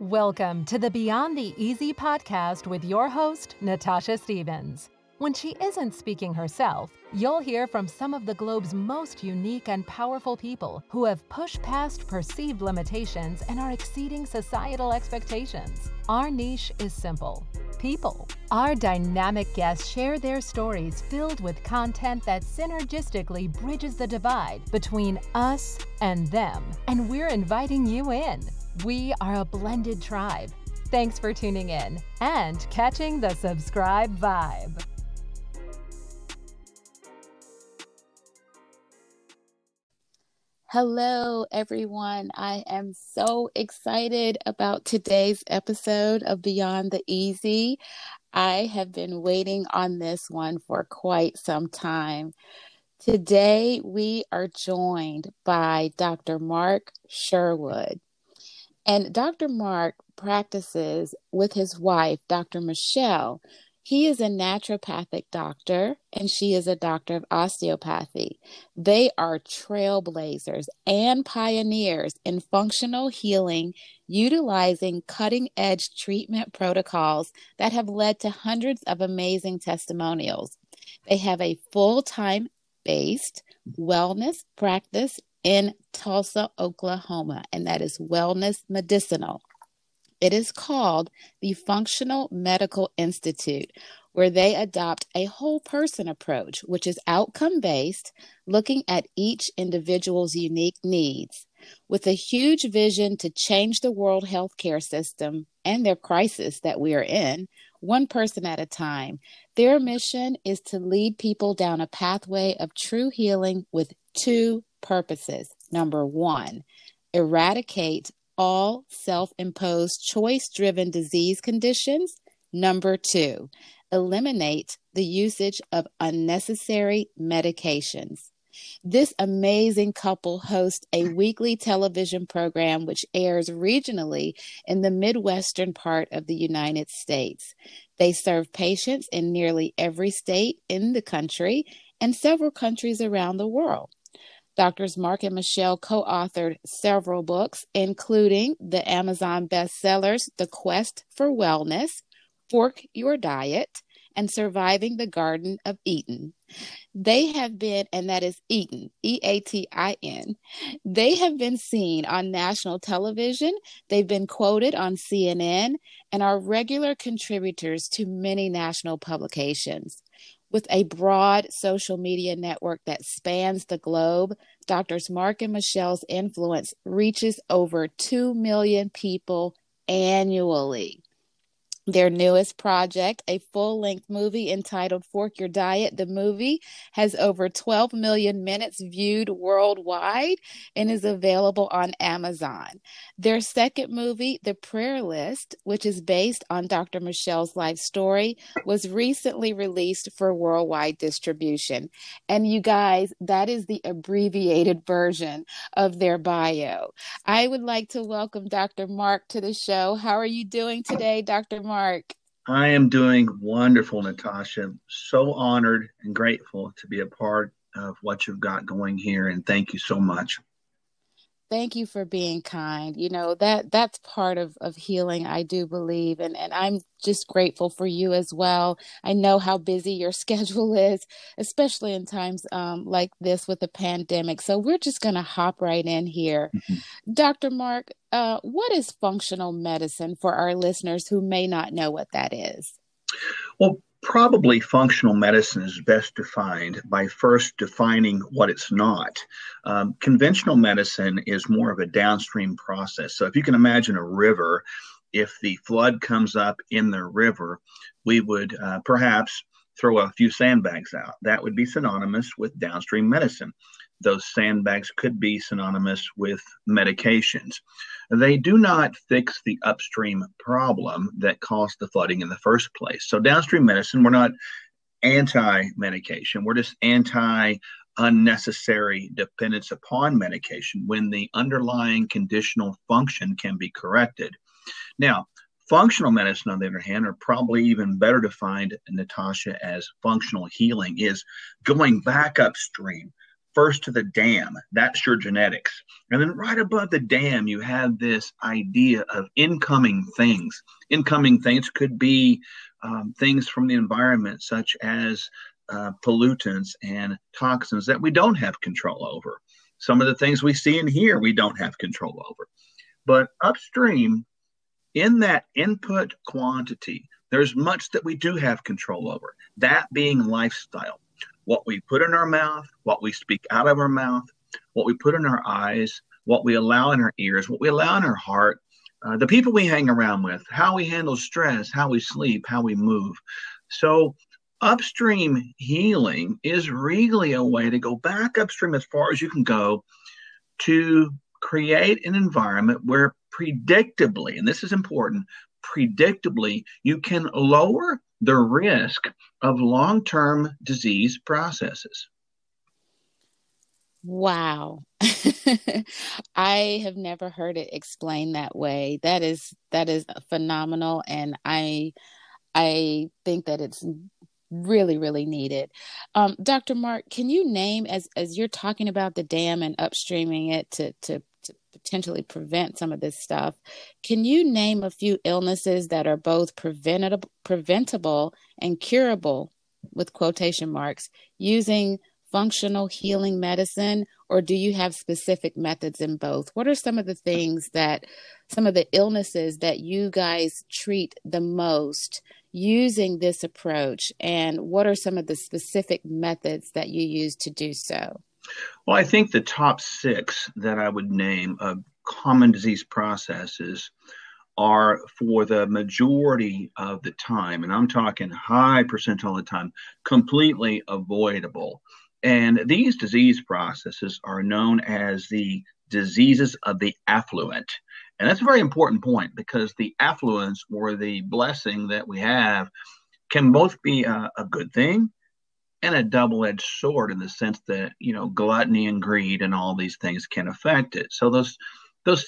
Welcome to the Beyond the Easy podcast with your host, Natasha Stevens. When she isn't speaking herself, you'll hear from some of the globe's most unique and powerful people who have pushed past perceived limitations and are exceeding societal expectations. Our niche is simple: people. Our dynamic guests share their stories filled with content that synergistically bridges the divide between us and them, and we're inviting you in. We are a blended tribe. Thanks for tuning in and catching the subscribe vibe. Hello, everyone. I am so excited about today's episode of Beyond the Easy. I have been waiting on this one for quite some time. Today, we are joined by Dr. Mark Sherwood. And Dr. Mark practices with his wife, Dr. Michelle. He is a naturopathic doctor, and she is a doctor of osteopathy. They are trailblazers and pioneers in functional healing, utilizing cutting-edge treatment protocols that have led to hundreds of amazing testimonials. They have a full-time based wellness practice in Tulsa, Oklahoma, and that is Wellness Medicinal. It is called the Functional Medical Institute, where they adopt a whole person approach, which is outcome-based, looking at each individual's unique needs, with a huge vision to change the world healthcare system and their crisis that we are in, one person at a time. Their mission is to lead people down a pathway of true healing with two purposes. Number one, eradicate all self-imposed, choice-driven disease conditions. Number two, eliminate the usage of unnecessary medications. This amazing couple hosts a weekly television program which airs regionally in the Midwestern part of the United States. They serve patients in nearly every state in the country and several countries around the world. Doctors Mark and Michelle co-authored several books, including the Amazon bestsellers, The Quest for Wellness, Fork Your Diet, and Surviving the Garden of Eatin. They have been, and that is Eatin, E-A-T-I-N. They have been seen on national television. They've been quoted on CNN and are regular contributors to many national publications. With a broad social media network that spans the globe, Doctors Mark and Michelle's influence reaches over 2 million people annually. Their newest project, a full-length movie entitled Fork Your Diet, the movie has over 12 million minutes viewed worldwide and is available on Amazon. Their second movie, The Prayer List, which is based on Dr. Michelle's life story, was recently released for worldwide distribution. And you guys, that is the abbreviated version of their bio. I would like to welcome Dr. Mark to the show. How are you doing today, Dr. Mark? I am doing wonderful, Natasha. So honored and grateful to be a part of what you've got going here. And thank you so much. Thank you for being kind. You know, that's part of healing, I do believe. And I'm just grateful for you as well. I know how busy your schedule is, especially in times like this with the pandemic. So we're just going to hop right in here. Mm-hmm. Dr. Mark, what is functional medicine for our listeners who may not know what that is? Well, probably functional medicine is best defined by first defining what it's not. Conventional medicine is more of a downstream process. So if you can imagine a river, if the flood comes up in the river, we would perhaps throw a few sandbags out. That would be synonymous with downstream medicine. Those sandbags could be synonymous with medications. They do not fix the upstream problem that caused the flooding in the first place. So downstream medicine, we're not anti-medication. We're just anti-unnecessary dependence upon medication when the underlying conditional function can be corrected. Now, functional medicine, on the other hand, are probably even better defined, Natasha, as functional healing is going back upstream. first to the dam. That's your genetics. And then right above the dam, you have this idea of incoming things. Incoming things could be things from the environment, such as pollutants and toxins that we don't have control over. Some of the things we see and hear, we don't have control over. But upstream, in that input quantity, there's much that we do have control over, that being lifestyle. What we put in our mouth, what we speak out of our mouth, what we put in our eyes, what we allow in our ears, what we allow in our heart, the people we hang around with, how we handle stress, how we sleep, how we move. So upstream healing is really a way to go back upstream as far as you can go to create an environment where predictably, and this is important, predictably, you can lower the risk of long-term disease processes. Wow. I have never heard it explained that way. That is phenomenal. And I think that it's really, really needed. Dr. Mark, can you name, as you're talking about the dam and upstreaming it to potentially prevent some of this stuff, can you name a few illnesses that are both preventable and curable, with quotation marks, using functional healing medicine? Or do you have specific methods in both? What are some of the things that, some of the illnesses that you guys treat the most using this approach? And what are some of the specific methods that you use to do so? Well, I think the top six that I would name of common disease processes are, for the majority of the time, and I'm talking high percentile of the time, completely avoidable. And these disease processes are known as the diseases of the affluent. And that's a very important point, because the affluence, or the blessing that we have, can both be a good thing and a double-edged sword, in the sense that, you know, gluttony and greed and all these things can affect it. So those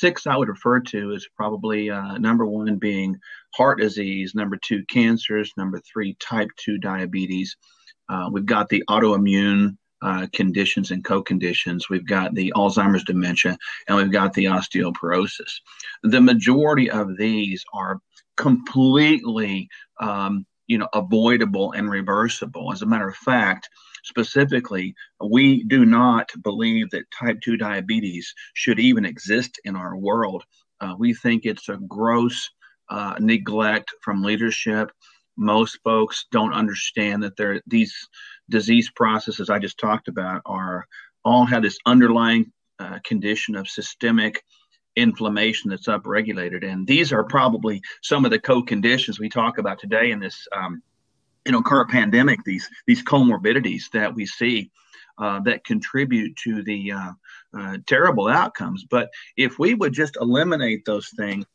six I would refer to is probably number one being heart disease, number two, cancers, number three, type 2 diabetes. We've got the autoimmune conditions and co-conditions. We've got the Alzheimer's dementia, and we've got the osteoporosis. The majority of these are completely, avoidable and reversible. As a matter of fact, specifically, we do not believe that type 2 diabetes should even exist in our world. We think it's a gross neglect from leadership. Most folks don't understand that these disease processes I just talked about all have this underlying condition of systemic inflammation that's upregulated. And these are probably some of the co-conditions we talk about today in this current pandemic, these comorbidities that we see that contribute to the terrible outcomes. But if we would just eliminate those things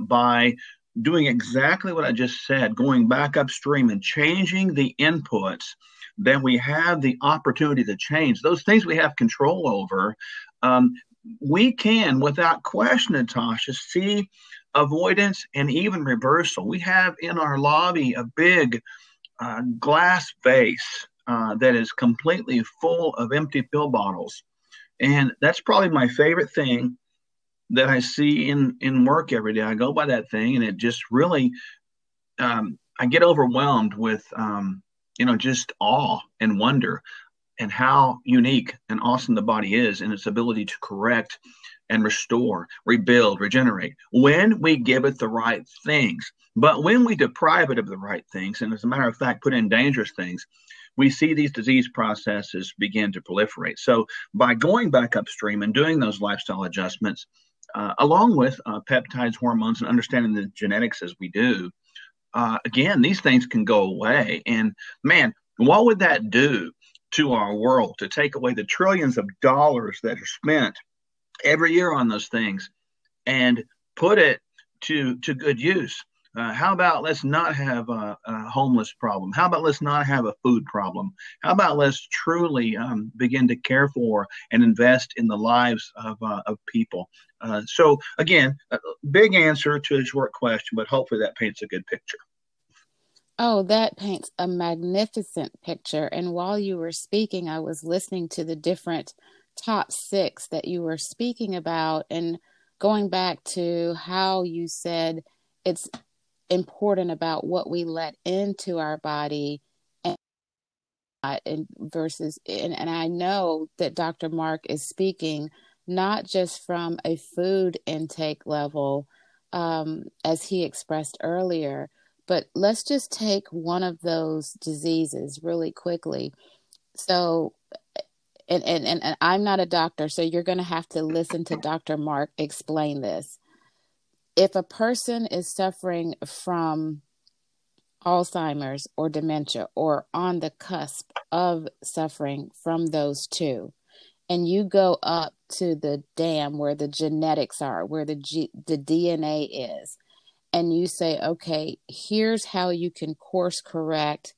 by doing exactly what I just said, going back upstream and changing the inputs, then we have the opportunity to change those things we have control over. We can, without question, Natasha, see avoidance and even reversal. We have in our lobby a big glass vase that is completely full of empty pill bottles. And that's probably my favorite thing that I see in work every day. I go by that thing, and it just really, I get overwhelmed with, just awe and wonder, and how unique and awesome the body is in its ability to correct and restore, rebuild, regenerate, when we give it the right things. But when we deprive it of the right things, and as a matter of fact, put in dangerous things, we see these disease processes begin to proliferate. So by going back upstream and doing those lifestyle adjustments, along with peptides, hormones, and understanding the genetics as we do, again, these things can go away. And man, what would that do to our world, to take away the trillions of dollars that are spent every year on those things and put it to good use? How about let's not have a homeless problem? How about let's not have a food problem? How about let's truly begin to care for and invest in the lives of people? So again, a big answer to a short question, but hopefully that paints a good picture. Oh, that paints a magnificent picture. And while you were speaking, I was listening to the different top 6 that you were speaking about, and going back to how you said it's important about what we let into our body and I know that Dr. Mark is speaking not just from a food intake level, as he expressed earlier, but let's just take one of those diseases really quickly. So, and I'm not a doctor, so you're going to have to listen to Dr. Mark explain this. If a person is suffering from Alzheimer's or dementia, or on the cusp of suffering from those two, and you go up to the dam where the genetics are, where the DNA is, and you say, okay, here's how you can course correct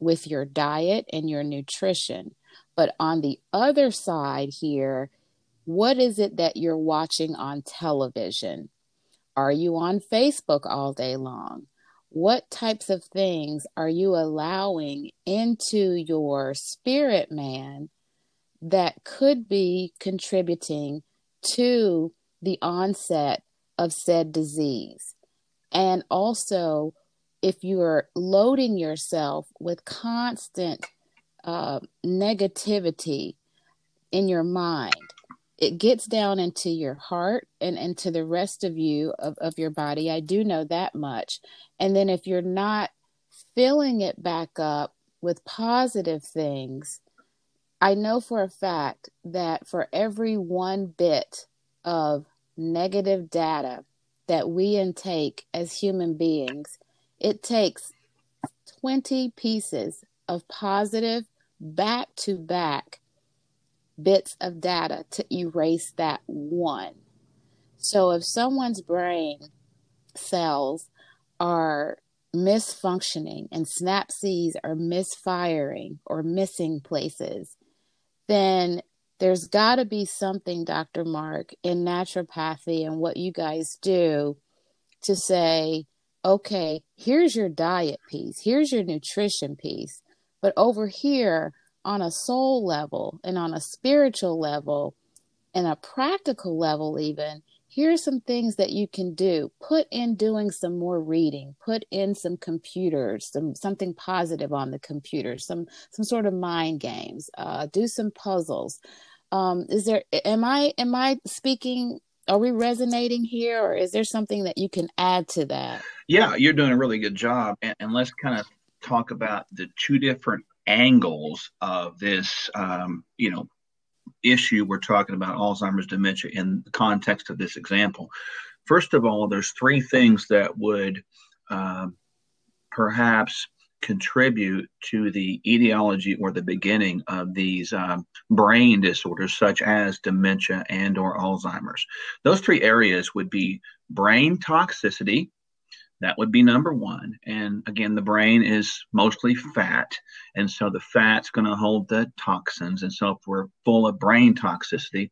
with your diet and your nutrition. But on the other side here, what is it that you're watching on television? Are you on Facebook all day long? What types of things are you allowing into your spirit man that could be contributing to the onset of said disease? And also, if you're loading yourself with constant negativity in your mind, it gets down into your heart and into the rest of you, of your body. I do know that much. And then if you're not filling it back up with positive things, I know for a fact that for every one bit of negative data that we intake as human beings, it takes 20 pieces of positive back-to-back bits of data to erase that one. So if someone's brain cells are misfunctioning and synapses are misfiring or missing places, then there's got to be something, Dr. Mark, in naturopathy and what you guys do to say, okay, here's your diet piece, here's your nutrition piece, but over here, on a soul level and on a spiritual level and a practical level even, here's some things that you can do. Put in doing some more reading, put in some computers, something positive on the computer, some sort of mind games, do some puzzles. Am I speaking, are we resonating here, or is there something that you can add to that? Yeah, you're doing a really good job. And let's kind of talk about the two different angles of this issue we're talking about, Alzheimer's, dementia, in the context of this example. First of all, there's three things that would perhaps contribute to the etiology or the beginning of these brain disorders, such as dementia and or Alzheimer's. Those three areas would be brain toxicity. That would be number one. And again, the brain is mostly fat. And so the fat's going to hold the toxins. And so if we're full of brain toxicity,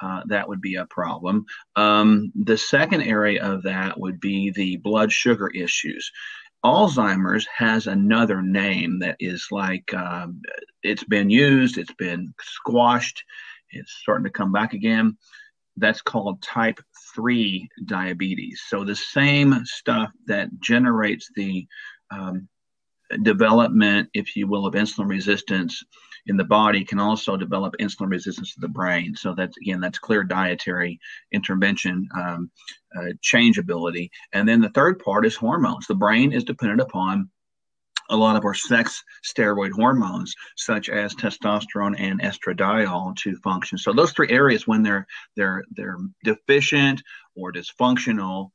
that would be a problem. The second area of that would be the blood sugar issues. Alzheimer's has another name that is like, it's been used, it's been squashed, it's starting to come back again. That's called type 3 diabetes. So the same stuff that generates the development, if you will, of insulin resistance in the body can also develop insulin resistance to the brain. So that's, again, that's clear dietary intervention, changeability. And then the third part is hormones. The brain is dependent upon a lot of our sex steroid hormones, such as testosterone and estradiol, to function. So those three areas, when they're deficient or dysfunctional,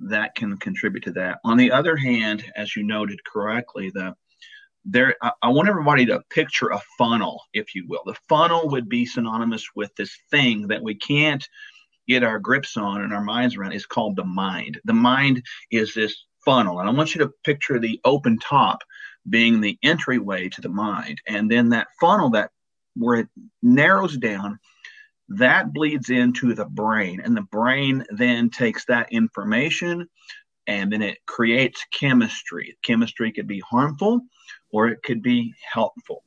that can contribute to that. On the other hand, as you noted correctly, I want everybody to picture a funnel, if you will. The funnel would be synonymous with this thing that we can't get our grips on and our minds around. It's called the mind. The mind is this funnel. And I want you to picture the open top being the entryway to the mind. And then that funnel, that where it narrows down, that bleeds into the brain. And the brain then takes that information, and then it creates chemistry. Chemistry could be harmful or it could be helpful.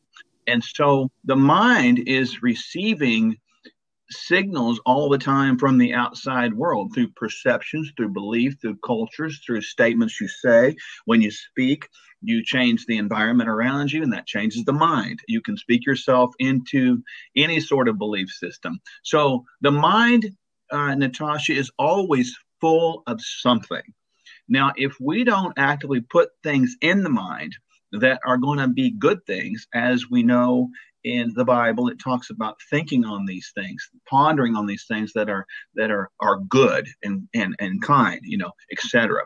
And so the mind is receiving signals all the time from the outside world through perceptions, through belief, through cultures, through statements you say. When you speak, you change the environment around you, and that changes the mind. You can speak yourself into any sort of belief system. So the mind, Natasha, is always full of something. Now, if we don't actively put things in the mind that are going to be good things, as we know in the Bible, it talks about thinking on these things, pondering on these things that are good and kind, etc.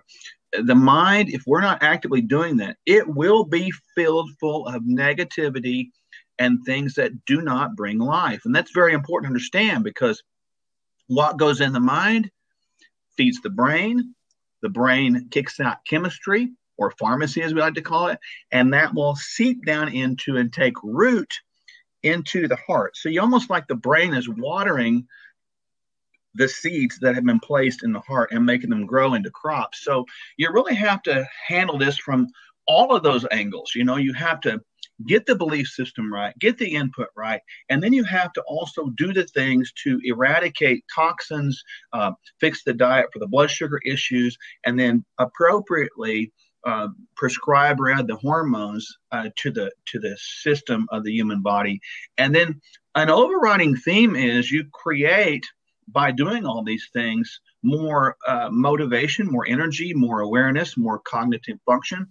The mind, if we're not actively doing that, it will be filled full of negativity and things that do not bring life. And that's very important to understand, because what goes in the mind feeds the brain. The brain kicks out chemistry, or pharmacy as we like to call it, and that will seep down into and take root into the heart. So you almost like the brain is watering the seeds that have been placed in the heart and making them grow into crops. So you really have to handle this from all of those angles. You have to get the belief system right, get the input right, and then you have to also do the things to eradicate toxins, fix the diet for the blood sugar issues, and then appropriately prescribe or add the hormones to the system of the human body. And then an overriding theme is you create, by doing all these things, more motivation, more energy, more awareness, more cognitive function.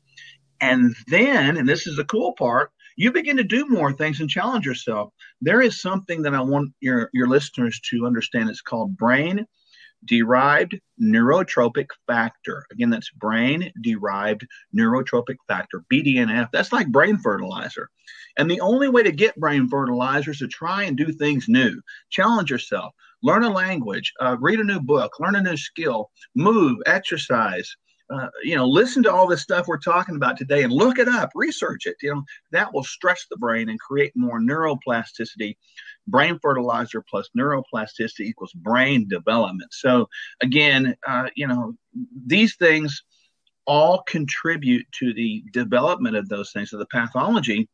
And then, and this is the cool part, you begin to do more things and challenge yourself. There is something that I want your listeners to understand. It's called brain derived neurotropic factor. Again, that's brain derived neurotropic factor, BDNF. That's like brain fertilizer. And the only way to get brain fertilizer is to try and do things new, challenge yourself, learn a language, read a new book, learn a new skill, move, exercise, listen to all this stuff we're talking about today and look it up, research it. That will stretch the brain and create more neuroplasticity. Brain fertilizer plus neuroplasticity equals brain development. So again, these things all contribute to the development of those things, of the pathology.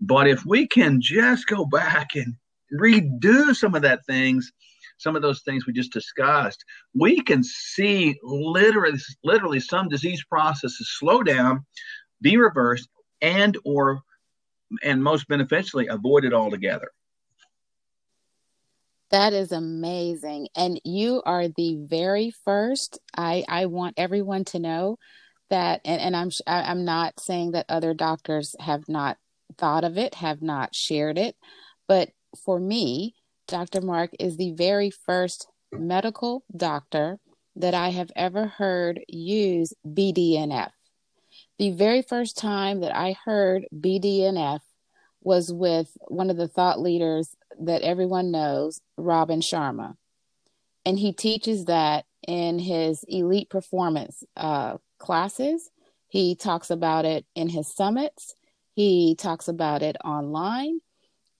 But if we can just go back and redo some of those things we just discussed, we can see literally some disease processes slow down, be reversed, and most beneficially avoided altogether. That is amazing. And you are the very first. I want everyone to know that, and I'm not saying that other doctors have not thought of it, have not shared it, but for me, Dr. Mark is the very first medical doctor that I have ever heard use BDNF. The very first time that I heard BDNF was with one of the thought leaders that everyone knows, Robin Sharma. And he teaches that in his elite performance classes. He talks about it in his summits. He talks about it online.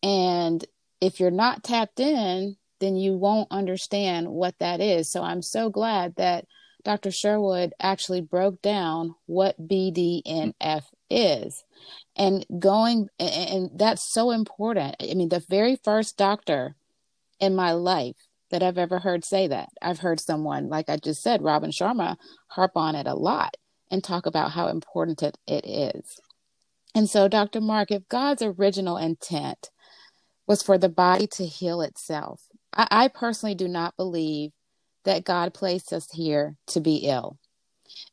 And if you're not tapped in, then you won't understand what that is. So I'm so glad that Dr. Sherwood actually broke down what BDNF is. And that's so important. I mean, the very first doctor in my life that I've ever heard say that. I've heard someone, like I just said, Robin Sharma, harp on it a lot and talk about how important it is. And so, Dr. Mark, if God's original intent was for the body to heal itself, I personally do not believe that God placed us here to be ill.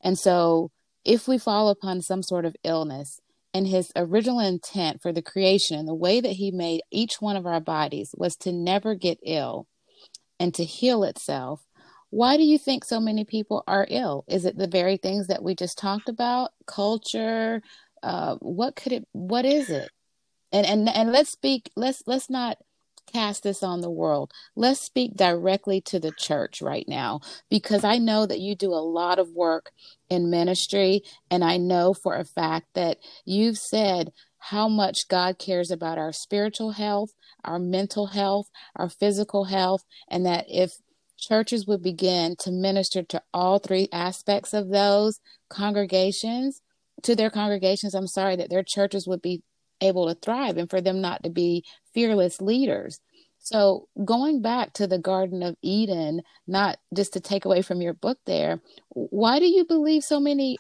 And so if we fall upon some sort of illness, and his original intent for the creation and the way that he made each one of our bodies was to never get ill and to heal itself, why do you think so many people are ill? Is it the very things that we just talked about? Culture? What is it? And let's not cast this on the world. Let's speak directly to the church right now, because I know that you do a lot of work in ministry. And I know for a fact that you've said how much God cares about our spiritual health, our mental health, our physical health, and that if churches would begin to minister to all three aspects of those congregations, to their congregations, that their churches would be able to thrive and for them not to be fearless leaders. So going back to the Garden of Eden, not just to take away from your book there, why do you believe so many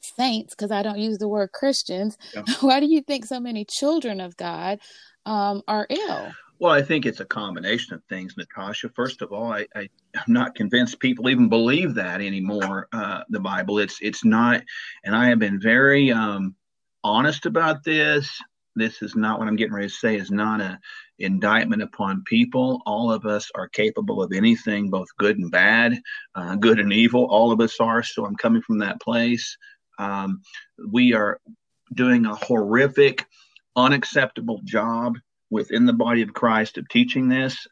saints, because I don't use the word Christians, why do you think so many children of God are ill? Well, I think it's a combination of things, Natasha. First of all, I'm not convinced people even believe that anymore, the Bible. It's not, and I have been very honest about this. This is not what I'm getting ready to say is not an indictment upon people. All of us are capable of anything, both good and bad, good and evil. All of us are. So I'm coming from that place. We are doing a horrific, unacceptable job within the body of Christ of teaching this.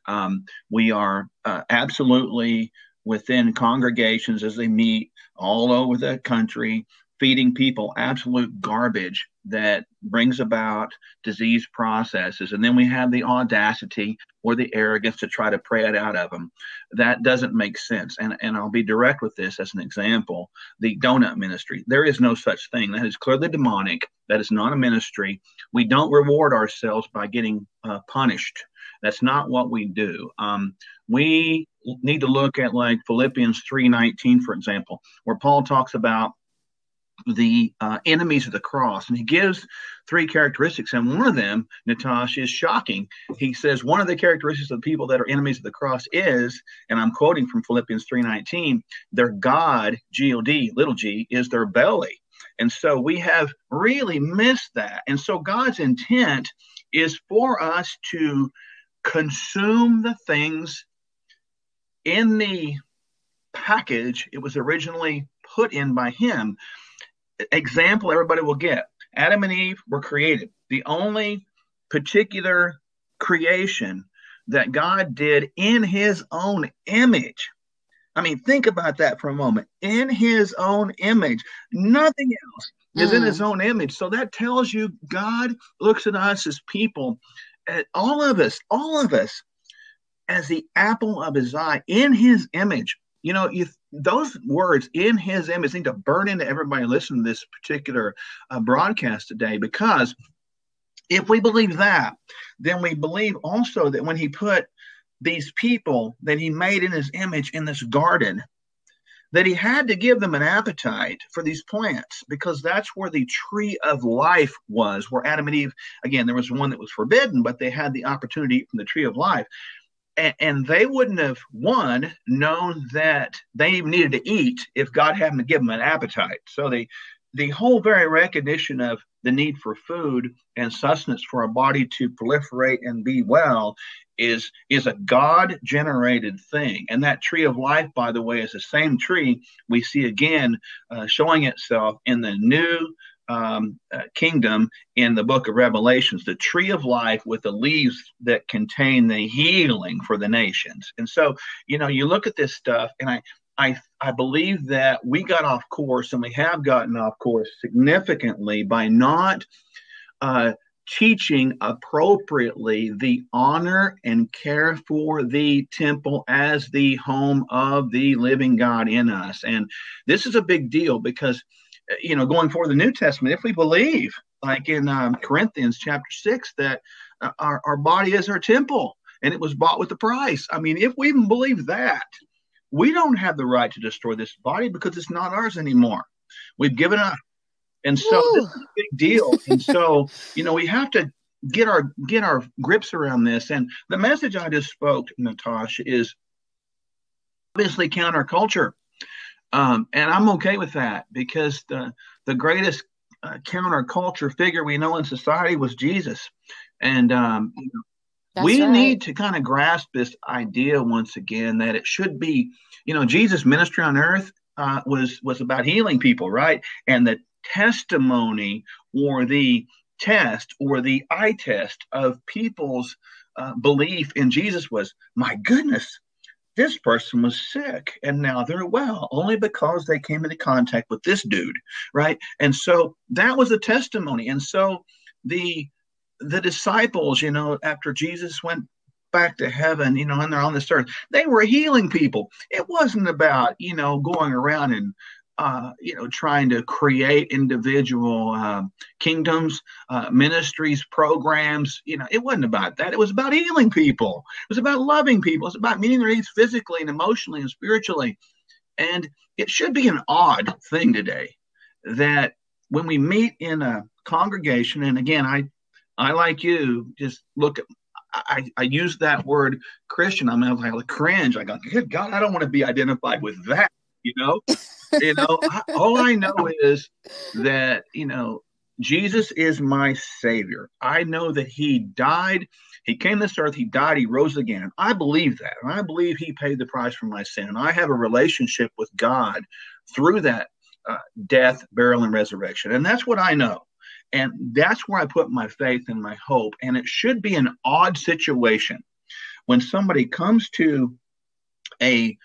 We are absolutely within congregations as they meet all over the country, feeding people absolute garbage that brings about disease processes. And then we have the audacity or the arrogance to try to pray it out of them. That doesn't make sense. And I'll be direct with this as an example. The donut ministry, there is no such thing. That is clearly demonic. That is not a ministry. We don't reward ourselves by getting punished. That's not what we do. We need to look at like Philippians 3:19, for example, where Paul talks about the enemies of the cross. And he gives three characteristics. And one of them, Natasha, is shocking. He says one of the characteristics of the people that are enemies of the cross is, and I'm quoting from Philippians 3:19, their God, G-O-D, little g, is their belly. And so we have really missed that. And so God's intent is for us to consume the things in the package it was originally put in by him. Example everybody will get. Adam and Eve were created. The only particular creation that God did in his own image. I mean, think about that for a moment. In his own image. Nothing else is in his own image. So that tells you God looks at us as people, at all of us, as the apple of his eye, in his image. You know, those words, in his image, need to burn into everybody listening to this particular broadcast today, because if we believe that, then we believe also that when he put these people that he made in his image in this garden, that he had to give them an appetite for these plants, because that's where the tree of life was, where Adam and Eve, again, there was one that was forbidden, but they had the opportunity to eat from the tree of life. And they wouldn't have, one, known that they even needed to eat if God hadn't given them an appetite. So the whole very recognition of the need for food and sustenance for our body to proliferate and be well is a God-generated thing. And that tree of life, by the way, is the same tree we see again showing itself in the new kingdom in the book of Revelations, the tree of life with the leaves that contain the healing for the nations. And so, you know, you look at this stuff, and I believe that we got off course, and we have gotten off course significantly by not teaching appropriately the honor and care for the temple as the home of the living God in us. And this is a big deal, because you know, going forward, the New Testament, if we believe, like in Corinthians chapter 6, that our body is our temple and it was bought with a price. I mean, if we even believe that, we don't have the right to destroy this body because it's not ours anymore. We've given up. And so this is a big deal. And so, you know, we have to get our grips around this. And the message I just spoke, Natasha, is obviously counterculture. And I'm okay with that, because the greatest counterculture figure we know in society was Jesus. And we need to kind of grasp this idea once again that it should be, you know, Jesus' ministry on earth was about healing people, right? And the testimony or the test or the eye test of people's belief in Jesus was, my goodness, this person was sick and now they're well, only because they came into contact with this dude, right? And so that was a testimony. And so the disciples, you know, after Jesus went back to heaven, you know, and they're on this earth. They were healing people. It wasn't about, you know, going around and, you know, trying to create individual kingdoms, ministries, programs. You know, it wasn't about that. It was about healing people. It was about loving people. It's about meeting their needs physically and emotionally and spiritually. And it should be an odd thing today that when we meet in a congregation, and again, I like you, just look at, I use that word Christian. I mean, I was like, cringe. I go, good God, I don't want to be identified with that, you know? You know, all I know is that, you know, Jesus is my Savior. I know that he died. He came to this earth. He died. He rose again. I believe that. And I believe he paid the price for my sin. And I have a relationship with God through that death, burial, and resurrection. And that's what I know. And that's where I put my faith and my hope. And it should be an odd situation when somebody comes to a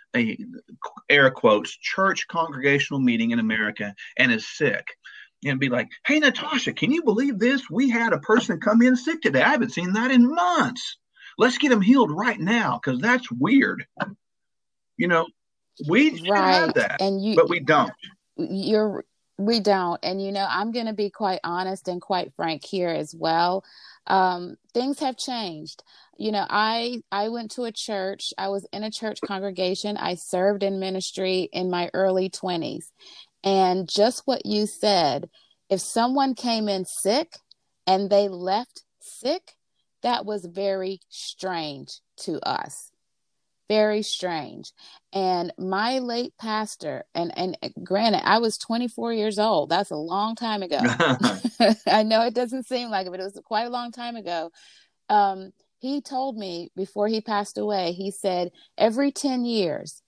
air quotes, church congregational meeting in America and is sick. And be like, hey, Natasha, can you believe this? We had a person come in sick today. I haven't seen that in months. Let's get him healed right now because that's weird. You know, we have that, and but we don't. We don't. And, you know, I'm going to be quite honest and quite frank here as well. Things have changed. You know, I went to a church. I was in a church congregation. I served in ministry in my early 20s. And just what you said, if someone came in sick and they left sick, that was very strange to us. Very strange. And my late pastor, and granted, I was 24 years old. That's a long time ago. I know it doesn't seem like it, but it was quite a long time ago. He told me before he passed away, he said, every 10 years,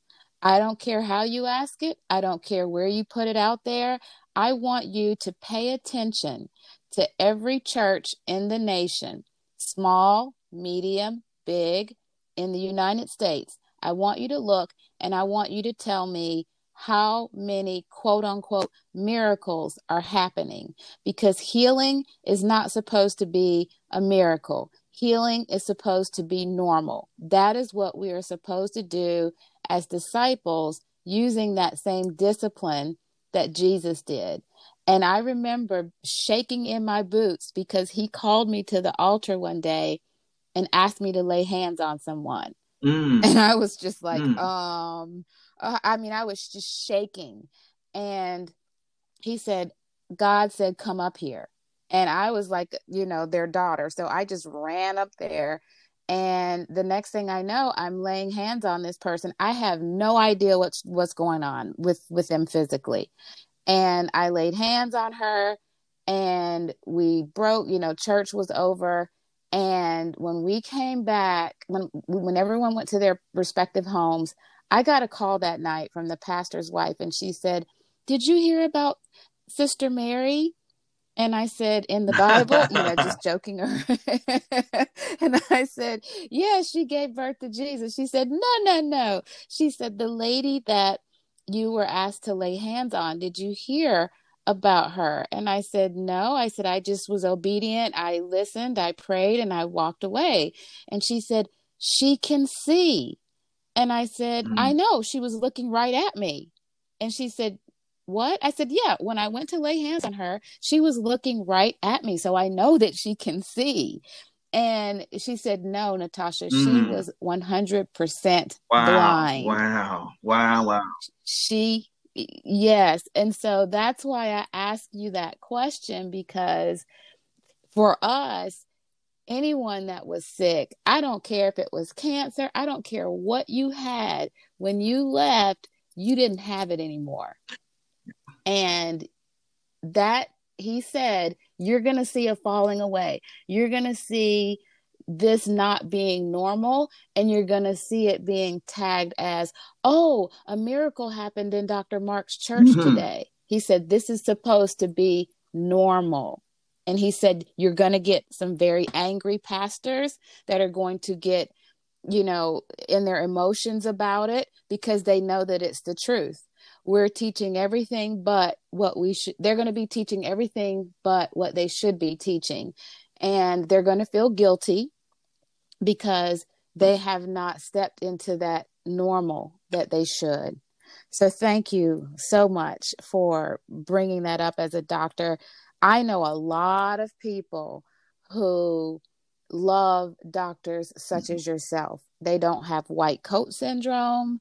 I don't care how you ask it. I don't care where you put it out there. I want you to pay attention to every church in the nation, small, medium, big, in the United States. I want you to look and I want you to tell me how many quote unquote miracles are happening, because healing is not supposed to be a miracle. Healing is supposed to be normal. That is what we are supposed to do as disciples, using that same discipline that Jesus did. And I remember shaking in my boots because he called me to the altar one day and asked me to lay hands on someone. And I was just like, I mean, I was just shaking. And he said, God said, come up here. And I was like, you know, their daughter. So I just ran up there. And the next thing I know, I'm laying hands on this person. I have no idea what's going on with them physically. And I laid hands on her and we broke, you know, church was over. And when we came back, when everyone went to their respective homes, I got a call that night from the pastor's wife. And she said, did you hear about Sister Mary? And I said, in the Bible, you know, just joking her. And I said, yeah, she gave birth to Jesus. She said, no. She said, the lady that you were asked to lay hands on, did you hear about her? And I said, no. I said, I just was obedient. I listened, I prayed, and I walked away. And she said, she can see. And I said, I know. She was looking right at me. And she said, what? I said, yeah, when I went to lay hands on her, she was looking right at me. So I know that she can see. And she said, no, Natasha, she was 100% blind. Wow. She, yes. And so that's why I asked you that question, because for us, anyone that was sick, I don't care if it was cancer, I don't care what you had, when you left, you didn't have it anymore. And that, he said, you're going to see a falling away. You're going to see this not being normal, and you're going to see it being tagged as, oh, a miracle happened in Dr. Mark's church today. He said, this is supposed to be normal. And he said, you're going to get some very angry pastors that are going to get, you know, in their emotions about it because they know that it's the truth. We're teaching everything but what we should. They're going to be teaching everything but what they should be teaching. And they're going to feel guilty because they have not stepped into that normal that they should. So thank you so much for bringing that up as a doctor. I know a lot of people who love doctors such as yourself. They don't have white coat syndrome.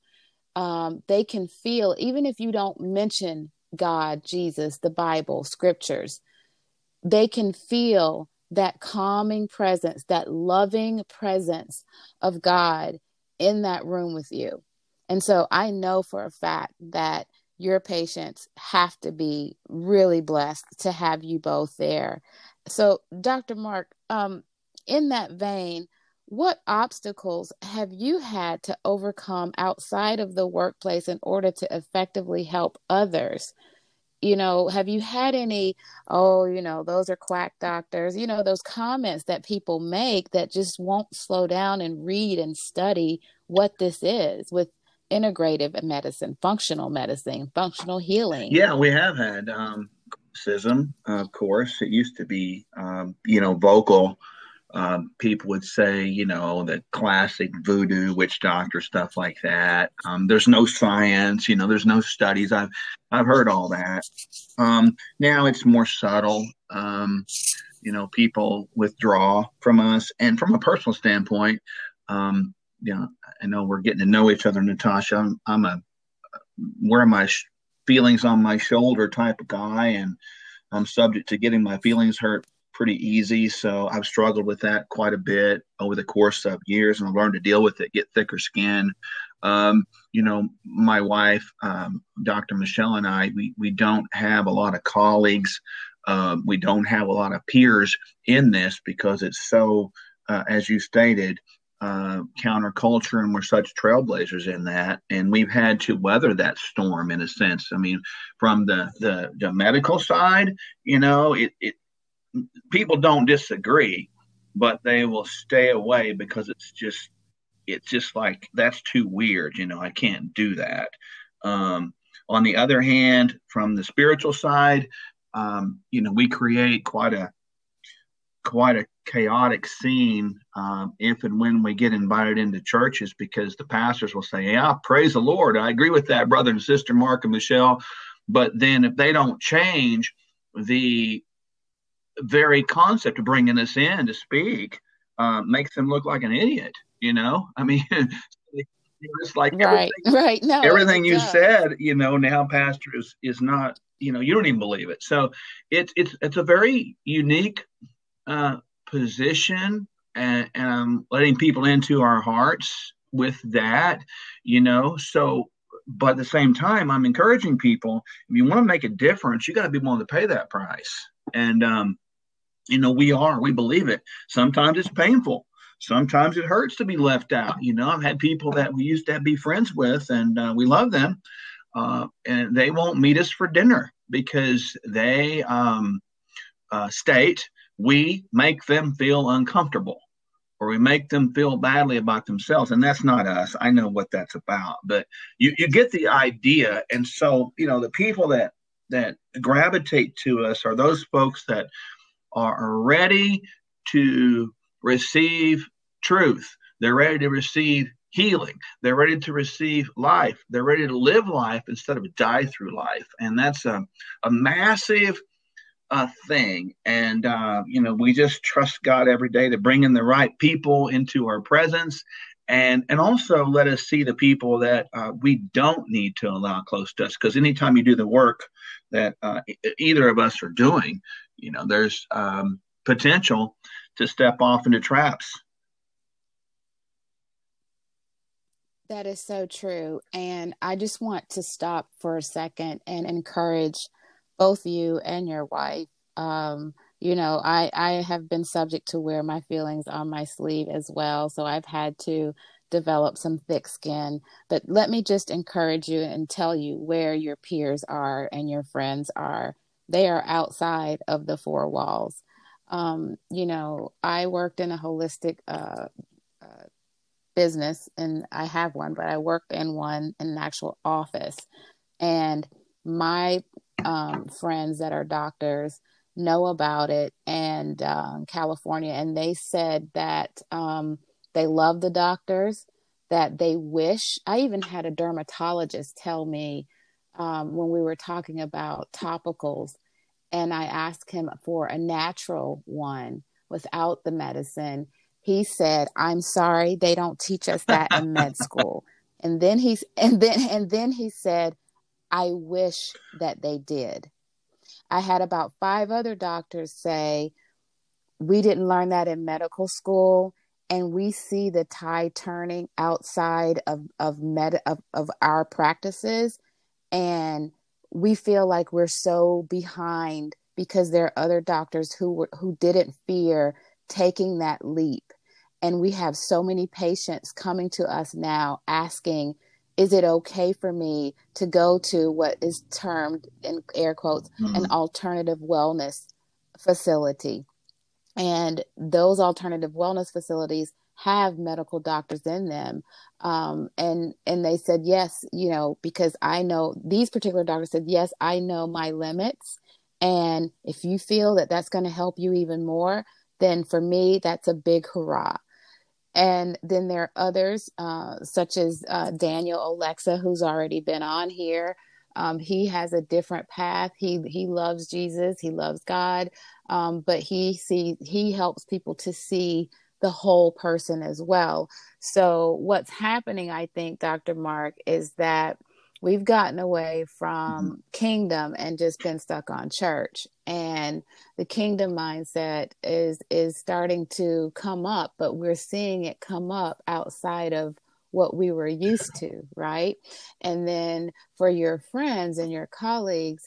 They can feel, even if you don't mention God, Jesus, the Bible, scriptures, they can feel that calming presence, that loving presence of God in that room with you. And so I know for a fact that your patients have to be really blessed to have you both there. So Dr. Mark, in that vein, what obstacles have you had to overcome outside of the workplace in order to effectively help others? You know, have you had any, oh, you know, those are quack doctors, you know, those comments that people make that just won't slow down and read and study what this is with integrative medicine, functional healing? Yeah, we have had criticism, of course. It used to be, vocal. People would say, the classic voodoo witch doctor stuff like that. There's no science, there's no studies. I've heard all that. Now it's more subtle. People withdraw from us, and from a personal standpoint, I know we're getting to know each other, Natasha. I'm a wear my feelings on my shoulder type of guy, and I'm subject to getting my feelings hurt pretty easy. So I've struggled with that quite a bit over the course of years, and I've learned to deal with it, get thicker skin. My wife, Dr. Michelle, and I, we don't have a lot of colleagues. We don't have a lot of peers in this because it's so, as you stated, counterculture, and we're such trailblazers in that, and we've had to weather that storm in a sense. I mean, from the medical side, people don't disagree, but they will stay away because it's just like, that's too weird. I can't do that. On the other hand, from the spiritual side, we create quite a chaotic scene if and when we get invited into churches, because the pastors will say, yeah, praise the Lord, I agree with that, brother and sister Mark and Michelle. But then if they don't change the very concept of bringing us in to speak, makes them look like an idiot. It's like, right, everything, right. No, everything you said, now pastor is not, you don't even believe it. So it's a very unique position, and letting people into our hearts with that, so, but at the same time, I'm encouraging people, if you want to make a difference, you got to be willing to pay that price. And, we believe it. Sometimes it's painful. Sometimes it hurts to be left out. I've had people that we used to be friends with, and we love them. And they won't meet us for dinner because they state we make them feel uncomfortable, or we make them feel badly about themselves. And that's not us. I know what that's about, but you get the idea. And so, the people that gravitate to us are those folks that are ready to receive truth. They're ready to receive healing. They're ready to receive life. They're ready to live life instead of die through life. And that's a massive thing. And, we just trust God every day to bring in the right people into our presence, and also let us see the people that we don't need to allow close to us. Because anytime you do the work that either of us are doing, there's potential to step off into traps. That is so true. And I just want to stop for a second and encourage both you and your wife. I have been subject to wear my feelings on my sleeve as well. So I've had to develop some thick skin. But let me just encourage you and tell you where your peers are and your friends are. They are outside of the four walls. I worked in a holistic business, and I have one, but I worked in one in an actual office. And my friends that are doctors know about it, and California, and they said that they love the doctors, that they wish. I even had a dermatologist tell me when we were talking about topicals, and I asked him for a natural one without the medicine. He said, "I'm sorry, they don't teach us that in med school." And then he said, "I wish that they did." I had about 5 other doctors say, "We didn't learn that in medical school, and we see the tide turning outside of our practices, and we feel like we're so behind because there are other doctors who didn't fear taking that leap." And we have so many patients coming to us now asking, is it okay for me to go to what is termed, in air quotes, mm-hmm. an alternative wellness facility? And those alternative wellness facilities have medical doctors in them. And they said, yes, you know, because I know these particular doctors said, yes, I know my limits. And if you feel that that's going to help you even more, then for me, that's a big hurrah. And then there are others, such as Daniel Alexa, who's already been on here. He has a different path. He loves Jesus. He loves God. But he helps people to see the whole person as well. So what's happening, I think, Dr. Mark, is that we've gotten away from mm-hmm. kingdom and just been stuck on church. And the kingdom mindset is starting to come up, but we're seeing it come up outside of what we were used to, right? And then for your friends and your colleagues,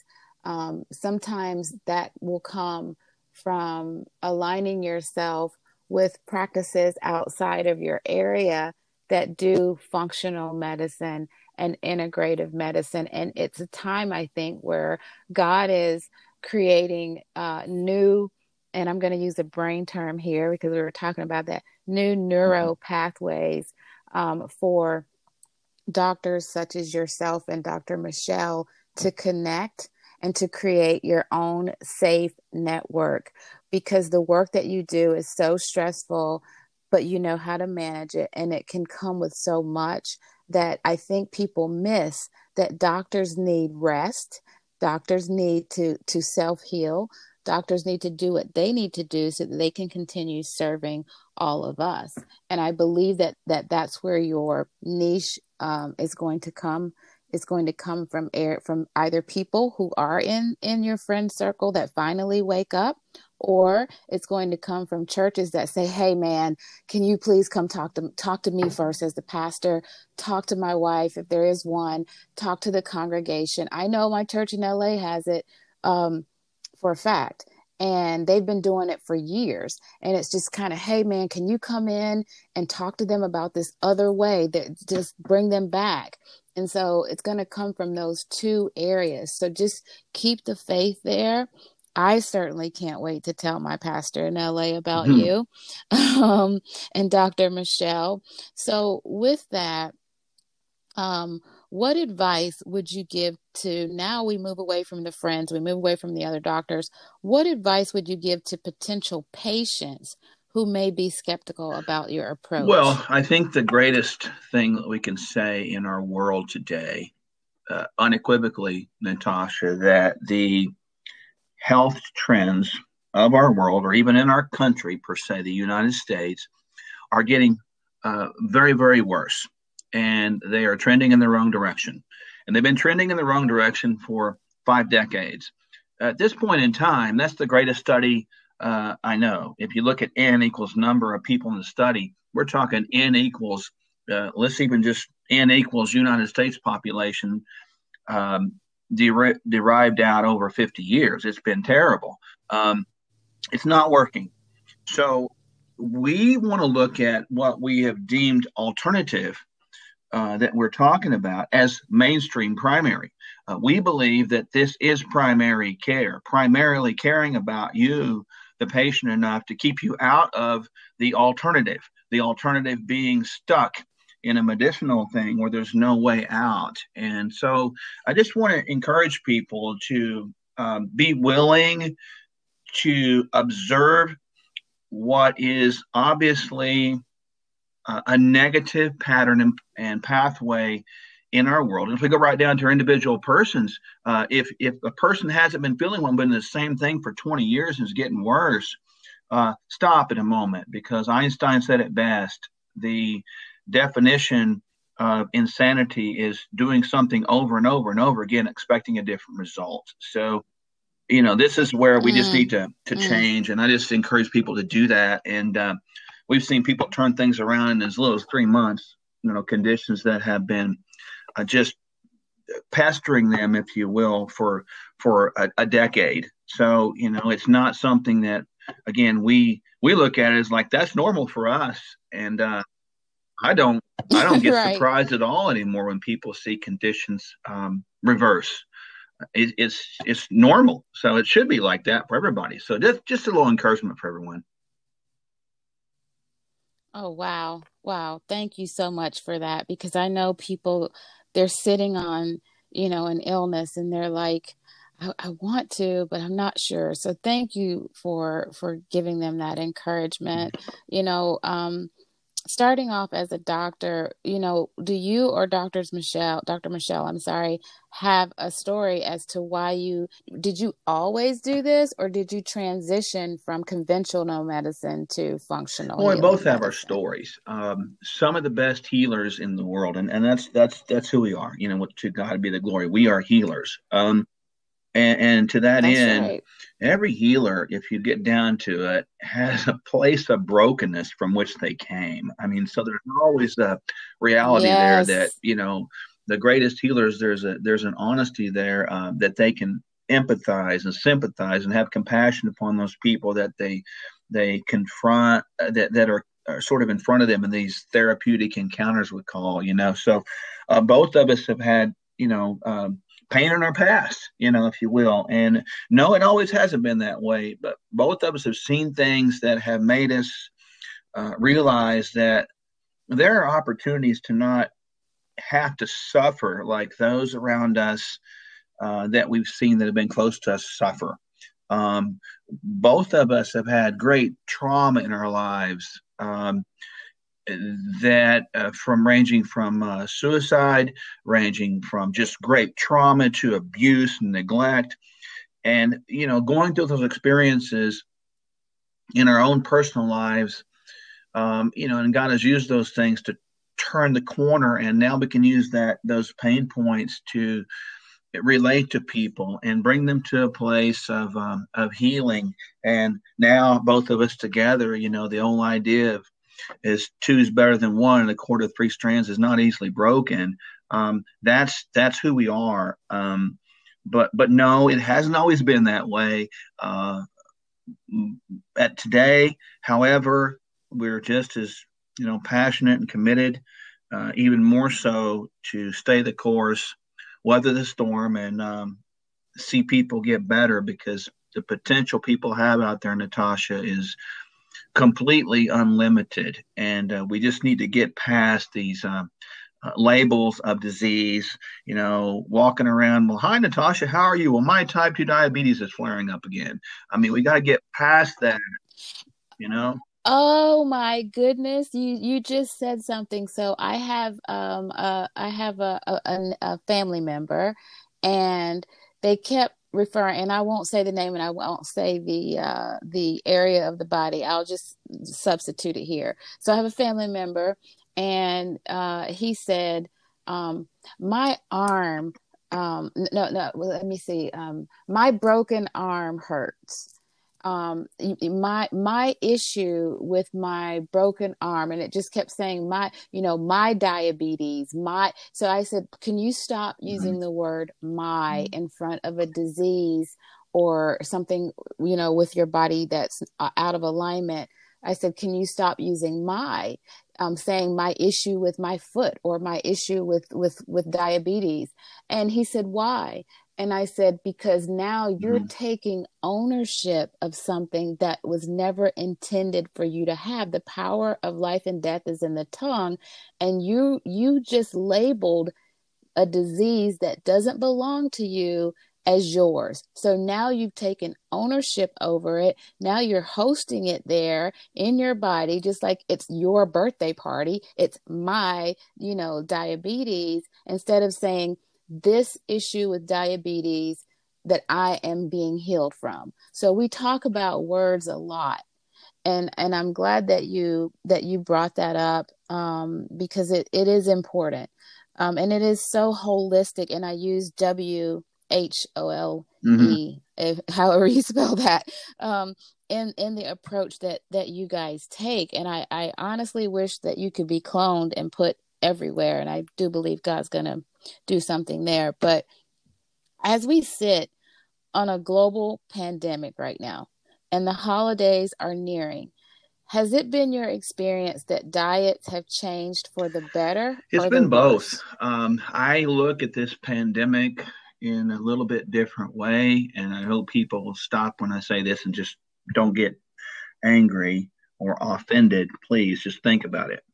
sometimes that will come from aligning yourself with practices outside of your area that do functional medicine and integrative medicine. And it's a time, I think, where God is creating new, and I'm going to use a brain term here because we were talking about that, new neuro pathways for doctors such as yourself and Dr. Michelle to connect and to create your own safe network, because the work that you do is so stressful, but you know how to manage it, and it can come with so much that I think people miss that doctors need rest. Doctors need to self-heal. Doctors need to do what they need to do so that they can continue serving all of us. And I believe that's where your niche is going to come. It's going to come from either people who are in your friend circle that finally wake up, or it's going to come from churches that say, "Hey, man, can you please come talk to me first as the pastor? Talk to my wife if there is one. Talk to the congregation. I know my church in LA has it for a fact, and they've been doing it for years." And it's just kind of, "Hey, man, can you come in and talk to them about this other way that just bring them back?" And so it's going to come from those two areas. So just keep the faith there. I certainly can't wait to tell my pastor in LA about mm-hmm. you and Dr. Michelle. So with that, what advice would you give to, now we move away from the friends, we move away from the other doctors. What advice would you give to potential patients who may be skeptical about your approach? Well, I think the greatest thing that we can say in our world today, unequivocally, Natasha, that the health trends of our world, or even in our country, per se, the United States, are getting very, very worse. And they are trending in the wrong direction. And they've been trending in the wrong direction for 5 decades. At this point in time, that's the greatest study I know. If you look at N equals number of people in the study, we're talking N equals, let's even just N equals United States population derived out over 50 years. It's been terrible. It's not working. So we want to look at what we have deemed alternative that we're talking about as mainstream primary. We believe that this is primary care, primarily caring about you, the patient, enough to keep you out of the alternative being stuck in a medicinal thing where there's no way out. And so I just want to encourage people to be willing to observe what is obviously a negative pattern and pathway in our world. And if we go right down to our individual persons, if a person hasn't been feeling one, but in the same thing for 20 years and is getting worse, stop at a moment, because Einstein said it best. The definition of insanity is doing something over and over and over again, expecting a different result. So, you know, this is where we just need to change. And I just encourage people to do that. And we've seen people turn things around in as little as 3 months, you know, conditions that have been just pestering them, if you will, for a decade. So, you know, it's not something that, again, we look at it as like, that's normal for us. And I don't get right. surprised at all anymore when people see conditions reverse. It's normal. So it should be like that for everybody. So just a little encouragement for everyone. Oh, wow. Wow. Thank you so much for that, because I know people, they're sitting on, you know, an illness and they're like, I want to, but I'm not sure. So thank you for giving them that encouragement. You know, starting off as a doctor, you know, do you or Dr. Michelle, I'm sorry, have a story as to why did you always do this, or did you transition from conventional medicine to functional? Well, we both have our stories. Some of the best healers in the world, and that's who we are. You know, to God be the glory. We are healers. And to that That's end, right. every healer, if you get down to it, has a place of brokenness from which they came. I mean, so there's always a reality yes. there that, you know, the greatest healers, there's an honesty there that they can empathize and sympathize and have compassion upon those people that they confront, that are sort of in front of them in these therapeutic encounters, we call, you know. So both of us have had, you know, pain in our past, you know, if you will. And no, it always hasn't been that way, but both of us have seen things that have made us realize that there are opportunities to not have to suffer like those around us that we've seen that have been close to us suffer. Both of us have had great trauma in our lives that from ranging from suicide, ranging from just great trauma to abuse and neglect. And, you know, going through those experiences in our own personal lives, you know, and God has used those things to turn the corner. And now we can use those pain points to relate to people and bring them to a place of healing. And now both of us together, you know, the whole idea of is two is better than one, and a cord of three strands is not easily broken. That's who we are. But no, it hasn't always been that way. At today, however, we're just as, you know, passionate and committed, even more so, to stay the course, weather the storm, and see people get better, because the potential people have out there, Natasha, is completely unlimited. And we just need to get past these labels of disease, you know, walking around. Well, hi, Natasha, how are you? Well, my type 2 diabetes is flaring up again. I mean, we got to get past that, you know? Oh my goodness. You just said something. So I have, I have a family member, and they kept referring, and I won't say the name, and I won't say the area of the body. I'll just substitute it here. So I have a family member, and he said, "My arm, let me see, my broken arm hurts. My issue with my broken arm," and it just kept saying my diabetes, my. So I said, can you stop using the word "my" in front of a disease or something, you know, with your body that's out of alignment? I said, can you stop using "my," saying my issue with my foot or my issue with diabetes? And he said, why? And I said, because now you're taking ownership of something that was never intended for you to have. The power of life and death is in the tongue. And you just labeled a disease that doesn't belong to you as yours. So now you've taken ownership over it. Now you're hosting it there in your body, just like it's your birthday party. It's my, you know, diabetes, instead of saying this issue with diabetes that I am being healed from. So we talk about words a lot. And I'm glad that you brought that up, because it is important. And it is so holistic. And I use WHOLE, however you spell that, in the approach that you guys take. And I honestly wish that you could be cloned and put everywhere. And I do believe God's going to do something there. But as we sit on a global pandemic right now, and the holidays are nearing, has it been your experience that diets have changed for the better? It's been both. I look at this pandemic in a little bit different way, and I hope people will stop when I say this and just don't get angry or offended. Please just think about it.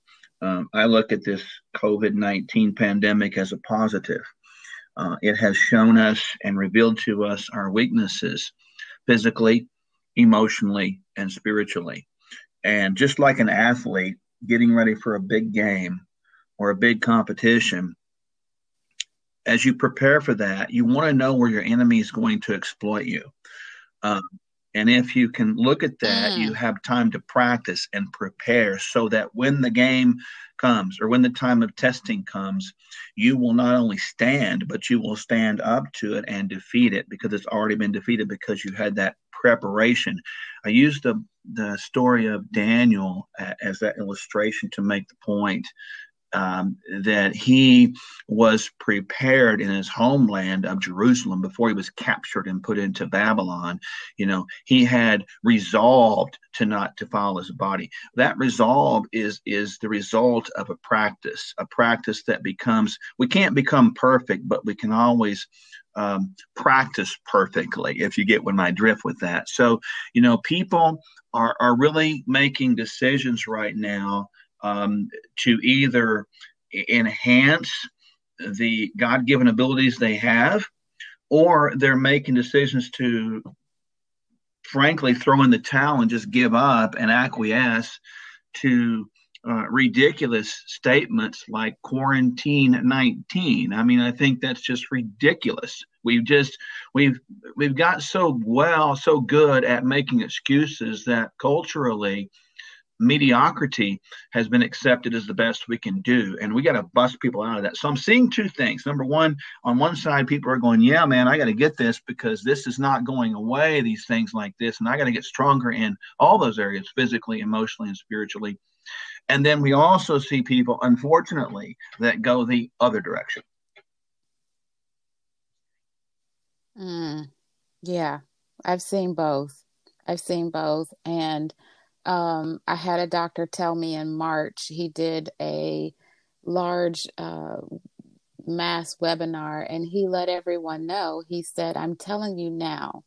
I look at this COVID-19 pandemic as a positive. It has shown us and revealed to us our weaknesses physically, emotionally, and spiritually. And just like an athlete getting ready for a big game or a big competition, as you prepare for that, you want to know where your enemy is going to exploit you. And if you can look at that, you have time to practice and prepare so that when the game comes or when the time of testing comes, you will not only stand, but you will stand up to it and defeat it, because it's already been defeated because you had that preparation. I used the story of Daniel as that illustration to make the point that he was prepared in his homeland of Jerusalem before he was captured and put into Babylon. You know, he had resolved to not defile his body. That resolve is the result of a practice that becomes, we can't become perfect, but we can always practice perfectly, if you get what my drift with that. So, you know, people are really making decisions right now to either enhance the God-given abilities they have, or they're making decisions to, frankly, throw in the towel and just give up and acquiesce to ridiculous statements like quarantine 19. I mean, I think that's just ridiculous. We've got so good at making excuses that culturally, mediocrity has been accepted as the best we can do, and we got to bust people out of that. So I'm seeing two things. Number one, on one side, people are going, yeah, man, I got to get this because this is not going away, these things like this, and I got to get stronger in all those areas, physically, emotionally, and spiritually. And then we also see people, unfortunately, that go the other direction. Yeah, I've seen both. And I had a doctor tell me in March, he did a large mass webinar, and he let everyone know, he said, I'm telling you now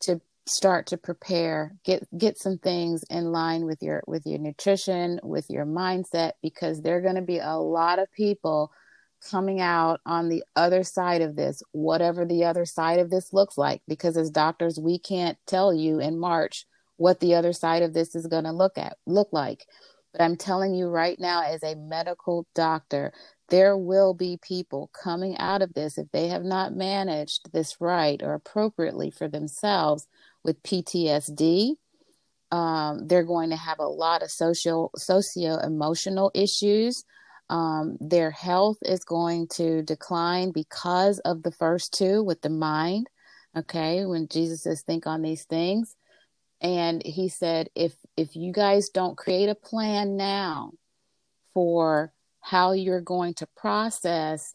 to start to prepare, get some things in line with your nutrition, with your mindset, because there are going to be a lot of people coming out on the other side of this, whatever the other side of this looks like, because as doctors, we can't tell you in March what the other side of this is going to look like. But I'm telling you right now, as a medical doctor, there will be people coming out of this, if they have not managed this right or appropriately for themselves, with PTSD. They're going to have a lot of socio-emotional issues. Their health is going to decline because of the first two with the mind. Okay, when Jesus says, think on these things. And he said, if you guys don't create a plan now for how you're going to process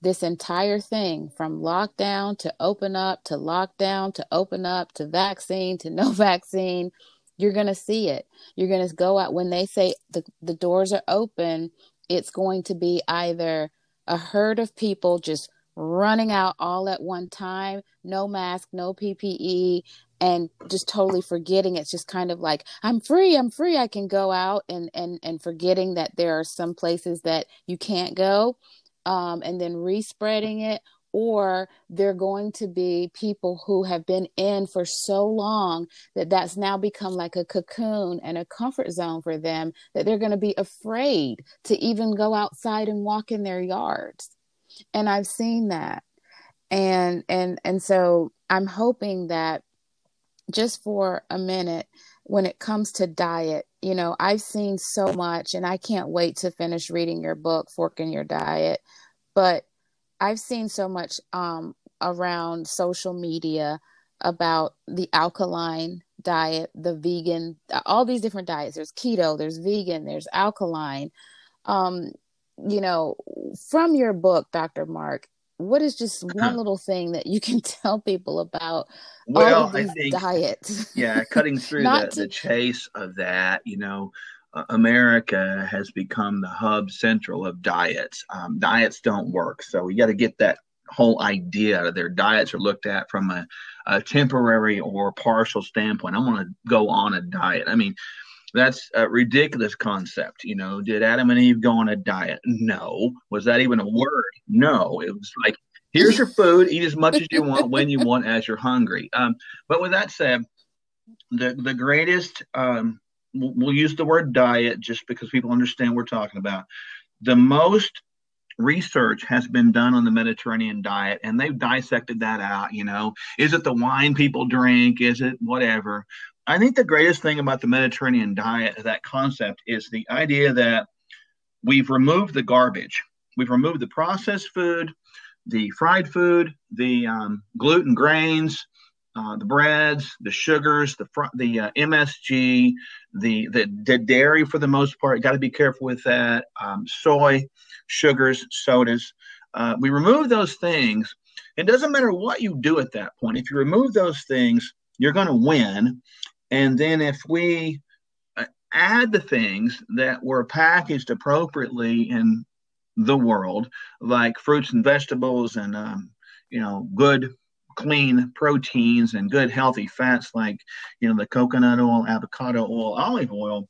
this entire thing, from lockdown to open up, to lockdown to open up, to vaccine to no vaccine, you're going to see it. You're going to go out when they say the doors are open. It's going to be either a herd of people just running out all at one time, no mask, no PPE, and just totally forgetting. It's just kind of like, I'm free, I can go out, and forgetting that there are some places that you can't go, and then respreading it, or they're going to be people who have been in for so long that that's now become like a cocoon and a comfort zone for them that they're going to be afraid to even go outside and walk in their yards. And I've seen that. And so I'm hoping that just for a minute, when it comes to diet, you know, I've seen so much, and I can't wait to finish reading your book, Fork Your Diet, but I've seen so much around social media about the alkaline diet, the vegan, all these different diets. There's keto, there's vegan, there's alkaline. You know, from your book, Dr. Mark, what is just one little thing that you can tell people about diets? Yeah, cutting through the chase of that, you know, America has become the hub central of diets. Diets don't work. So we got to get that whole idea out of there. Diets are looked at from a temporary or partial standpoint. I want to go on a diet. I mean, that's a ridiculous concept. You know, did Adam and Eve go on a diet? No. Was that even a word? No. It was like, here's your food, eat as much as you want, when you want, as you're hungry. But with that said, the greatest, we'll use the word diet just because people understand what we're talking about. The most research has been done on the Mediterranean diet, and they've dissected that out. You know, is it the wine people drink? Is it whatever? I think the greatest thing about the Mediterranean diet, that concept, is the idea that we've removed the garbage. We've removed the processed food, the fried food, the gluten grains, the breads, the sugars, the MSG, the dairy for the most part. Got to be careful with that. Soy, sugars, sodas. We remove those things. It doesn't matter what you do at that point. If you remove those things, you're going to win. And then if we add the things that were packaged appropriately in the world, like fruits and vegetables and, you know, good, clean proteins and good, healthy fats, like, you know, the coconut oil, avocado oil, olive oil,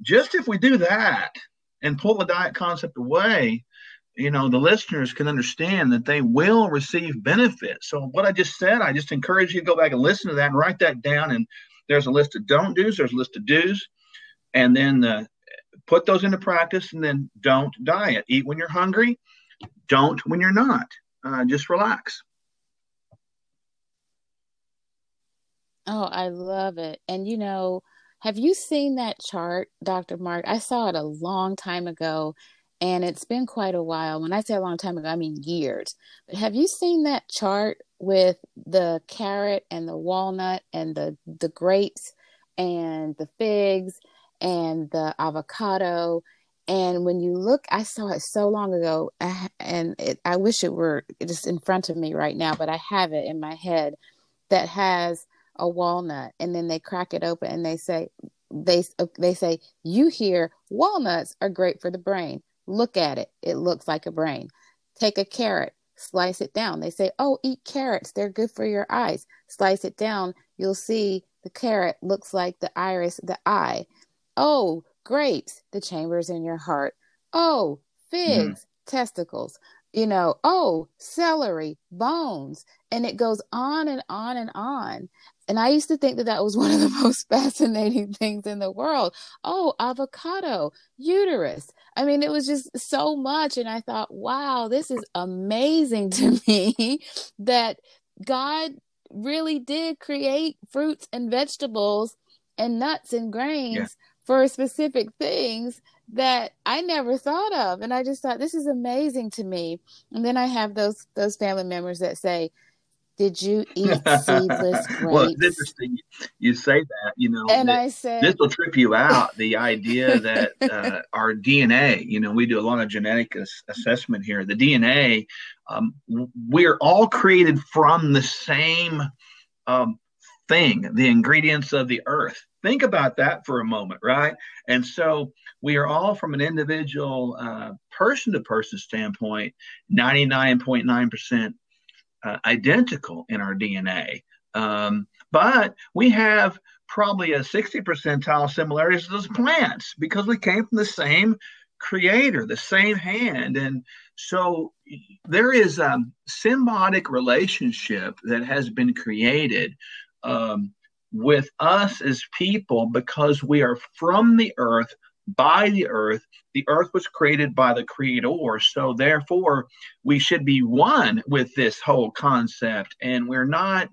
just if we do that and pull the diet concept away, you know, the listeners can understand that they will receive benefits. So what I just said, I just encourage you to go back and listen to that and write that down. And there's a list of don't do's, there's a list of do's, and then put those into practice. And then don't diet. Eat when you're hungry. Don't when you're not. Just relax. Oh, I love it. And, you know, have you seen that chart, Dr. Mark? I saw it a long time ago, and it's been quite a while. When I say a long time ago, I mean years. But have you seen that chart with the carrot and the walnut and the grapes and the figs and the avocado? And when you look, I saw it so long ago, and I wish it were just in front of me right now, but I have it in my head that has a walnut, and then they crack it open and they say, you hear walnuts are great for the brain. Look at it. It looks like a brain. Take a carrot. Slice it down. They say, oh, eat carrots. They're good for your eyes. Slice it down. You'll see the carrot looks like the iris, the eye. Oh, grapes, the chambers in your heart. Oh, figs, testicles, you know, oh, celery, bones. And it goes on and on and on. And I used to think that that was one of the most fascinating things in the world. Oh, avocado, uterus. I mean, it was just so much. And I thought, wow, this is amazing to me that God really did create fruits and vegetables and nuts and grains for specific things that I never thought of. And I just thought, this is amazing to me. And then I have those family members that say, did you eat seedless grapes? Well, it's interesting you say that, you know. And I said, this will trip you out, the idea that our DNA, you know, we do a lot of genetic assessment here. The DNA, we're all created from the same thing, the ingredients of the earth. Think about that for a moment, right? And so we are all, from an individual person-to-person standpoint, 99.9% identical in our DNA. But we have probably a 60 percentile similarity to those plants because we came from the same creator, the same hand. And so there is a symbiotic relationship that has been created with us as people, because we are from the earth, by the earth. The earth was created by the Creator, so therefore we should be one with this whole concept, and we're not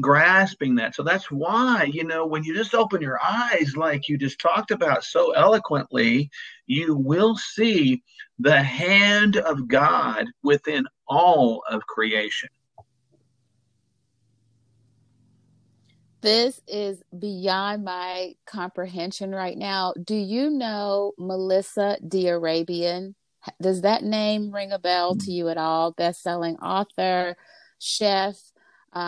grasping that. So that's why, you know, when you just open your eyes, like you just talked about so eloquently, you will see the hand of God within all of creation. This is beyond my comprehension right now. Do you know Melissa D'Arabian? Does that name ring a bell to you at all? Best-selling author, chef.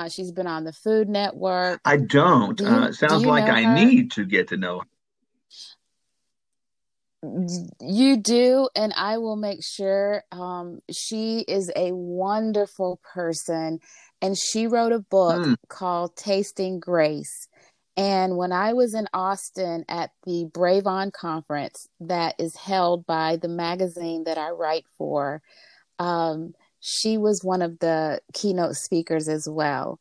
She's been on the Food Network. I don't. Sounds like I need to get to know her. You do, and I will make sure. She is a wonderful person, and she wrote a book called Tasting Grace. And when I was in Austin at the Brave On conference that is held by the magazine that I write for, she was one of the keynote speakers as well.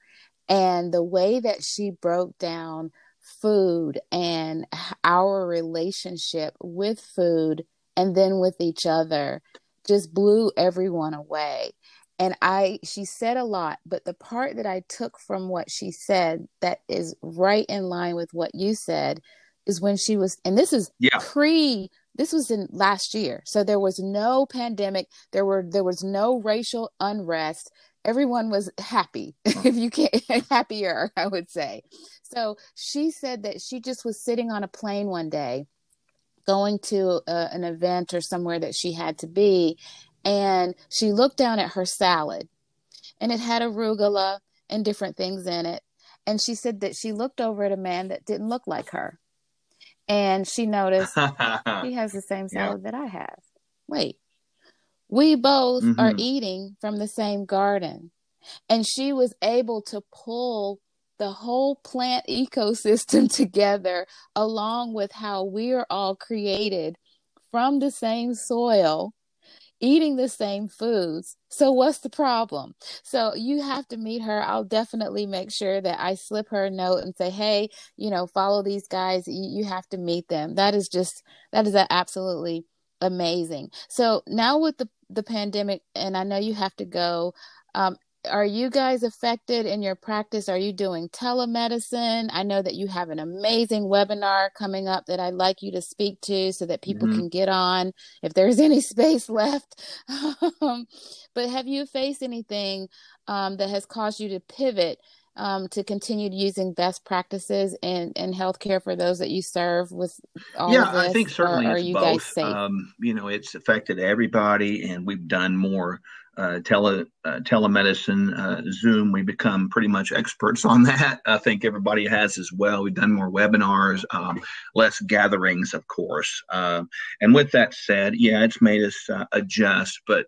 And the way that she broke down food and our relationship with food and then with each other just blew everyone away. And she said a lot, but the part that I took from what she said that is right in line with what you said is when she was, and this is this was in last year. So there was no pandemic. There was no racial unrest. Everyone was happy, if you can't, happier, I would say. So she said that she just was sitting on a plane one day, going to an event or somewhere that she had to be. And she looked down at her salad, and it had arugula and different things in it. And she said that she looked over at a man that didn't look like her. And she noticed he has the same salad that I have. Wait, we both are eating from the same garden. And she was able to pull the whole plant ecosystem together, along with how we are all created from the same soil, eating the same foods. So what's the problem? So you have to meet her. I'll definitely make sure that I slip her a note and say, hey, you know, follow these guys. You have to meet them. That is absolutely amazing. So now with the pandemic, and I know you have to go, are you guys affected in your practice? Are you doing telemedicine? I know that you have an amazing webinar coming up that I'd like you to speak to so that people can get on if there's any space left. But have you faced anything that has caused you to pivot to continue using best practices in healthcare for those that you serve with all of this? I think certainly are you both. Guys safe? You know, it's affected everybody, and we've done more telemedicine, Zoom. We become pretty much experts on that. I think everybody has as well. We've done more webinars, less gatherings, of course. And with that said, it's made us adjust. But,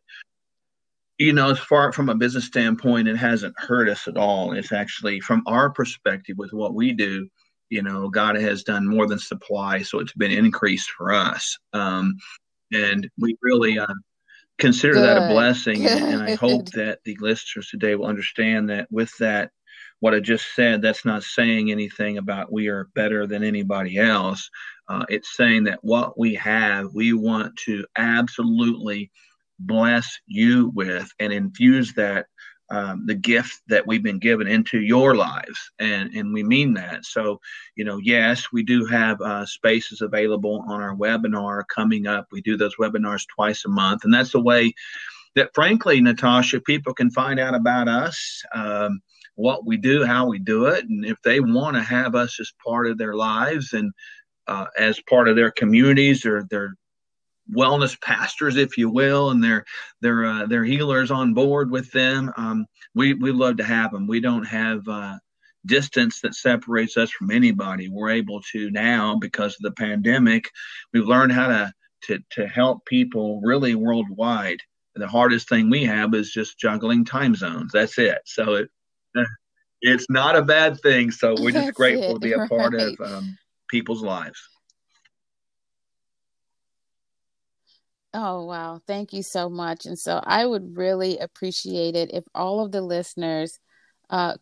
you know, as far from a business standpoint, it hasn't hurt us at all. It's actually, from our perspective with what we do, you know, God has done more than supply. So it's been increased for us. And we really... consider that a blessing, and I hope that the listeners today will understand that with that, what I just said, that's not saying anything about we are better than anybody else. It's saying that what we have, we want to absolutely bless you with and infuse that, the gift that we've been given into your lives. And we mean that. So, you know, yes, we do have spaces available on our webinar coming up. We do those webinars twice a month. And that's the way that, frankly, Natasha, people can find out about us, what we do, how we do it. And if they want to have us as part of their lives and as part of their communities or their wellness pastors, if you will, and their healers on board with them. We love to have them. We don't have distance that separates us from anybody. We're able to now, because of the pandemic, we've learned how to help people really worldwide. And the hardest thing we have is just juggling time zones. That's it. So it's not a bad thing. So we're just grateful to be a part of people's lives. Oh, wow. Thank you so much. And so I would really appreciate it if all of the listeners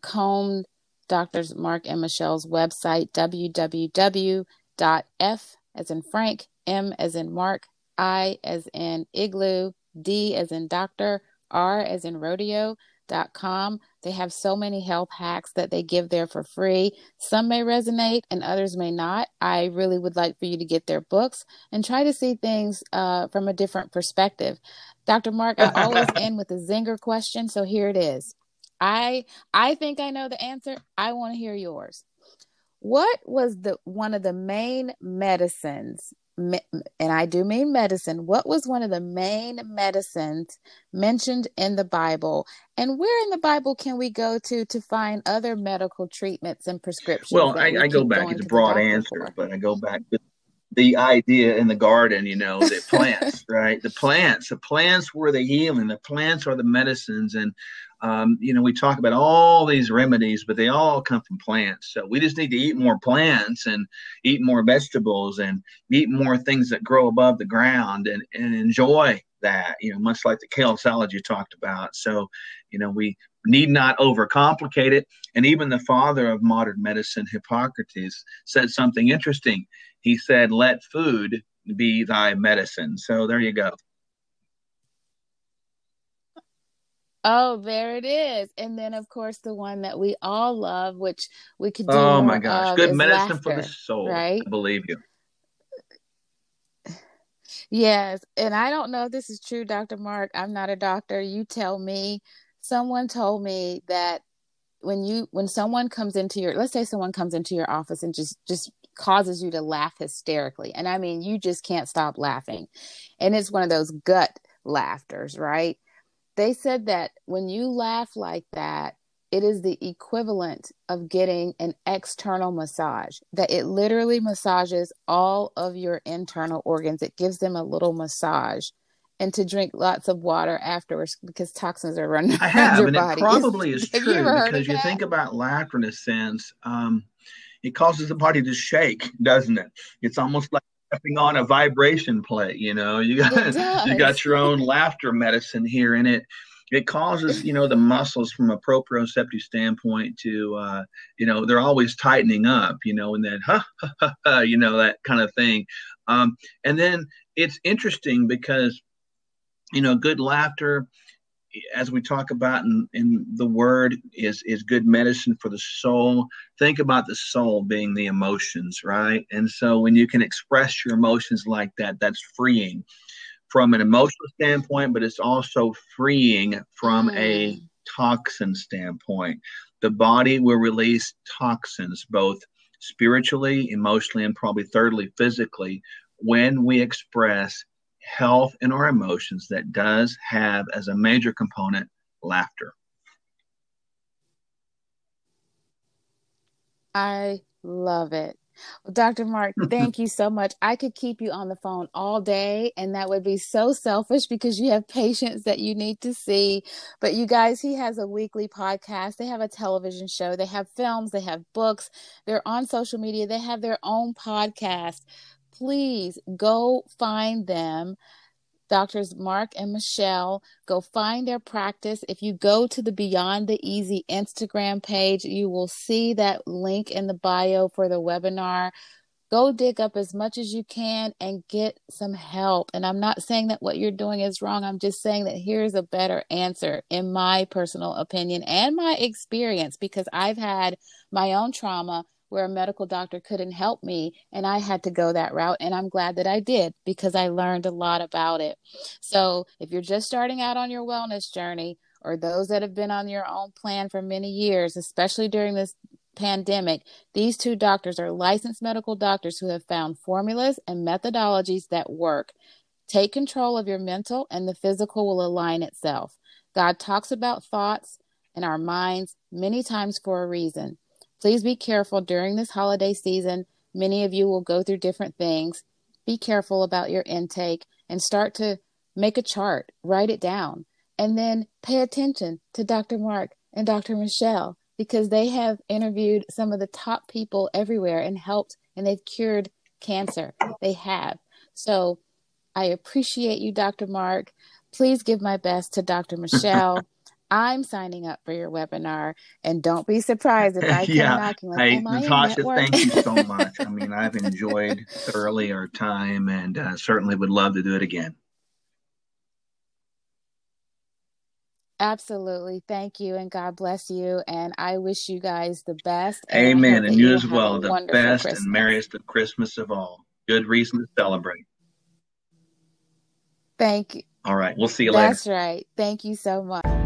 combed Doctors Mark and Michelle's website, www.f as in Frank, M as in Mark, I as in Igloo, D as in Doctor, R as in Rodeo.com. They have so many health hacks that they give there for free. Some may resonate and others may not. I really would like for you to get their books and try to see things from a different perspective. Dr. Mark, I always end with a zinger question. So here it is. I think I know the answer. I want to hear yours. What was one of the main medicines, and I do mean medicine, what was one of the main medicines mentioned in the Bible? And where in the Bible can we go to find other medical treatments and prescriptions? Well, I go back, it's a broad answer, but I go back to the idea in the garden, you know, the plants, right? The plants were the healing, the plants are the medicines. And, you know, we talk about all these remedies, but they all come from plants. So we just need to eat more plants and eat more vegetables and eat more things that grow above the ground and enjoy that, you know, much like the kale salad you talked about. So, you know, we need not overcomplicate it. And even the father of modern medicine, Hippocrates, said something interesting. He said, "Let food be thy medicine." So there you go. Oh, there it is. And then, of course, the one that we all love, which we could do. Oh, my gosh. Good medicine laughter, for the soul. Right? I believe you. Yes. And I don't know if this is true, Dr. Mark. I'm not a doctor. You tell me. Someone told me that when someone comes into your, let's say someone comes into your office and just causes you to laugh hysterically. And I mean, you just can't stop laughing. And it's one of those gut laughters, right? They said that when you laugh like that, it is the equivalent of getting an external massage, that it literally massages all of your internal organs. It gives them a little massage, and to drink lots of water afterwards because toxins are running around your body. It probably is true because you think about laughter in a sense. It causes the body to shake, doesn't it? It's almost like stepping on a vibration plate, you know. You got your own laughter medicine here in it. It causes, you know, the muscles from a proprioceptive standpoint to, you know, they're always tightening up, you know, and then, you know, that kind of thing. And then it's interesting because, you know, good laughter, as we talk about in the word, is good medicine for the soul. Think about the soul being the emotions, right? And so when you can express your emotions like that, that's freeing from an emotional standpoint, but it's also freeing from a toxin standpoint. The body will release toxins, both spiritually, emotionally, and probably thirdly, physically, when we express health and our emotions that does have as a major component laughter. I love it. Well, Dr. Mark, thank you so much. I could keep you on the phone all day, and that would be so selfish because you have patients that you need to see. But you guys, he has a weekly podcast. They have a television show. They have films. They have books. They're on social media. They have their own podcast. Please go find them. Doctors Mark and Michelle, go find their practice. If you go to the Beyond the Easy Instagram page, you will see that link in the bio for the webinar. Go dig up as much as you can and get some help. And I'm not saying that what you're doing is wrong. I'm just saying that here's a better answer in my personal opinion and my experience, because I've had my own trauma where a medical doctor couldn't help me, and I had to go that route, and I'm glad that I did because I learned a lot about it. So if you're just starting out on your wellness journey, or those that have been on your own plan for many years, especially during this pandemic, these two doctors are licensed medical doctors who have found formulas and methodologies that work. Take control of your mental, and the physical will align itself. God talks about thoughts and our minds many times for a reason. Please be careful during this holiday season. Many of you will go through different things. Be careful about your intake and start to make a chart, write it down, and then pay attention to Dr. Mark and Dr. Michelle, because they have interviewed some of the top people everywhere and helped, and they've cured cancer. They have. So I appreciate you, Dr. Mark. Please give my best to Dr. Michelle. I'm signing up for your webinar, and don't be surprised if I come back and like, Natasha, thank you so much. I mean, I've enjoyed thoroughly our time, and certainly would love to do it again. Absolutely. Thank you. And God bless you. And I wish you guys the best. Amen. And you as well. The best Christmas. And merriest of Christmas of all. Good reason to celebrate. Thank you. All right. We'll see you later. That's right. Thank you so much.